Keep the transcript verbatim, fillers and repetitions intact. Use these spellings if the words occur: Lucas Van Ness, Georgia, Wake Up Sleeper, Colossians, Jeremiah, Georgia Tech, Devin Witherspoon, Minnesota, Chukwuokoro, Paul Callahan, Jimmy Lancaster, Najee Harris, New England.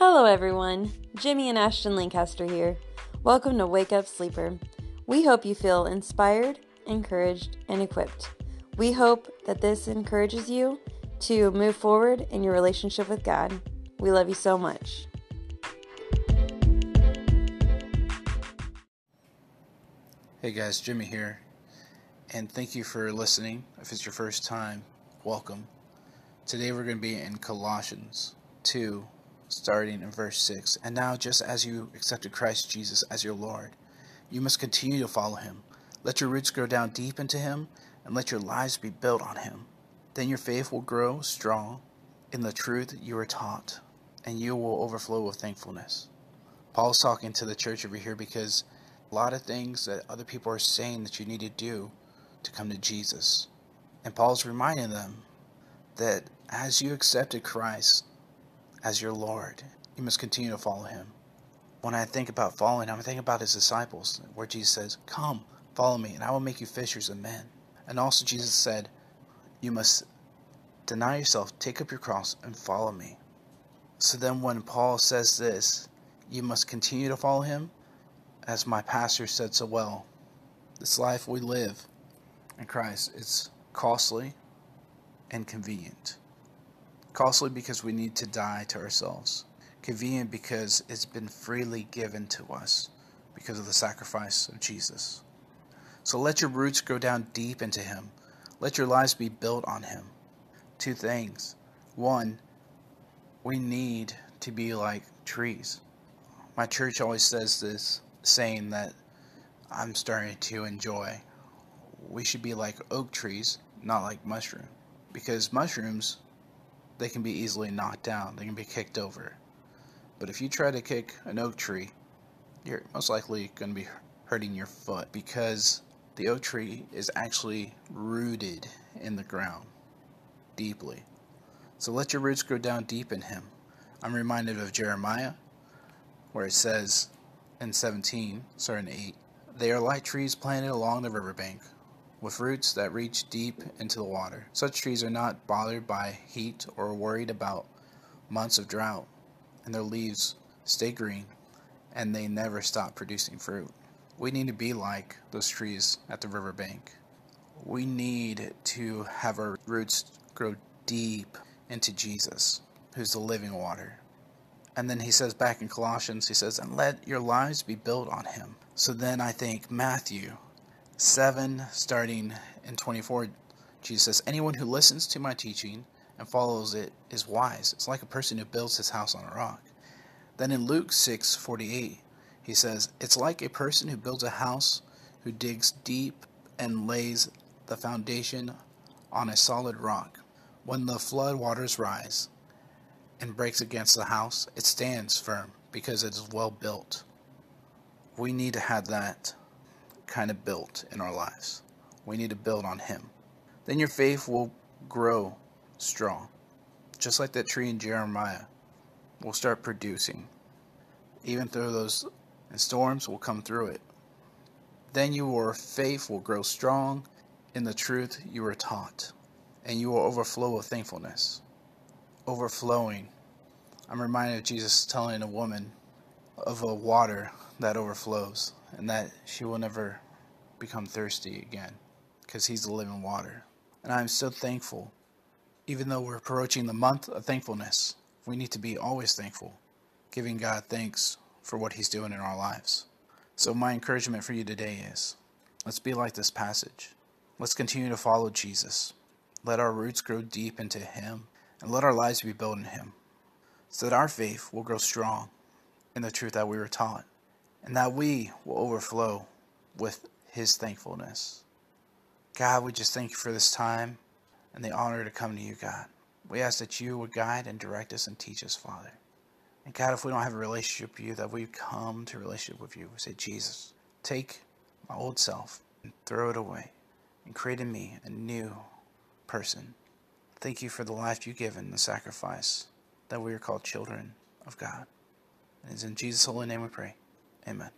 Hello everyone, Jimmy and Ashton Lancaster here. Welcome to Wake Up Sleeper. We hope you feel inspired, encouraged, and equipped. We hope that this encourages you to move forward in your relationship with God. We love you so much. Hey guys, Jimmy here, and thank you for listening. If it's your first time, welcome. Today we're going to be in Colossians two, starting in verse six. And now, just as you accepted Christ Jesus as your Lord, you must continue to follow him. Let your roots grow down deep into him, and let your lives be built on him. Then your faith will grow strong in the truth you were taught, and you will overflow with thankfulness. Paul's talking to the church over here because a lot of things that other people are saying that you need to do to come to Jesus. And Paul's reminding them that as you accepted Christ as your Lord, you must continue to follow him. When I think about following him, I think about his disciples, where Jesus says, "Come, follow me, and I will make you fishers of men." And also Jesus said, "You must deny yourself, take up your cross, and follow me." So then when Paul says this, you must continue to follow him, as my pastor said so well, this life we live in Christ, it's costly and convenient. Costly because we need to die to ourselves. Convenient because it's been freely given to us because of the sacrifice of Jesus. So let your roots go down deep into him. Let your lives be built on him. Two things. One, we need to be like trees. My church always says this saying that I'm starting to enjoy. We should be like oak trees, not like mushrooms, because mushrooms, they can be easily knocked down, they can be kicked over. But if you try to kick an oak tree, you're most likely going to be hurting your foot, because the oak tree is actually rooted in the ground deeply. So let your roots grow down deep in him. I'm reminded of Jeremiah, where it says in seventeen, starting eight, "They are like trees planted along the riverbank, with roots that reach deep into the water. Such trees are not bothered by heat or worried about months of drought, and their leaves stay green, and they never stop producing fruit." We need to be like those trees at the riverbank. We need to have our roots grow deep into Jesus, who's the living water. And then he says back in Colossians, he says, "And let your lives be built on him." So then I think Matthew seven, starting in twenty-four, Jesus says, "Anyone who listens to my teaching and follows it is wise. It's like a person who builds his house on a rock." Then in Luke six forty-eight, he says, "It's like a person who builds a house who digs deep and lays the foundation on a solid rock. When the flood waters rise and breaks against the house, it stands firm because it is well built." We need to have that kind of built in our lives. We need to build on him. Then your faith will grow strong. Just like that tree in Jeremiah, we'll start producing. Even though those storms will come through it. Then your faith will grow strong in the truth you were taught, and you will overflow with thankfulness. Overflowing. I'm reminded of Jesus telling a woman of a water that overflows, and that she will never become thirsty again, because he's the living water. And I'm so thankful. Even though we're approaching the month of thankfulness, we need to be always thankful, giving God thanks for what he's doing in our lives. So my encouragement for you today is, let's be like this passage. Let's continue to follow Jesus. Let our roots grow deep into him, and let our lives be built in him, so that our faith will grow strong in the truth that we were taught, and that we will overflow with his thankfulness. God, we just thank you for this time and the honor to come to you, God. We ask that you would guide and direct us and teach us, Father. And God, if we don't have a relationship with you, that we come to a relationship with you. We say, "Jesus, take my old self and throw it away, and create in me a new person." Thank you for the life you've given, the sacrifice, that we are called children of God. And it's in Jesus' holy name we pray. Amen.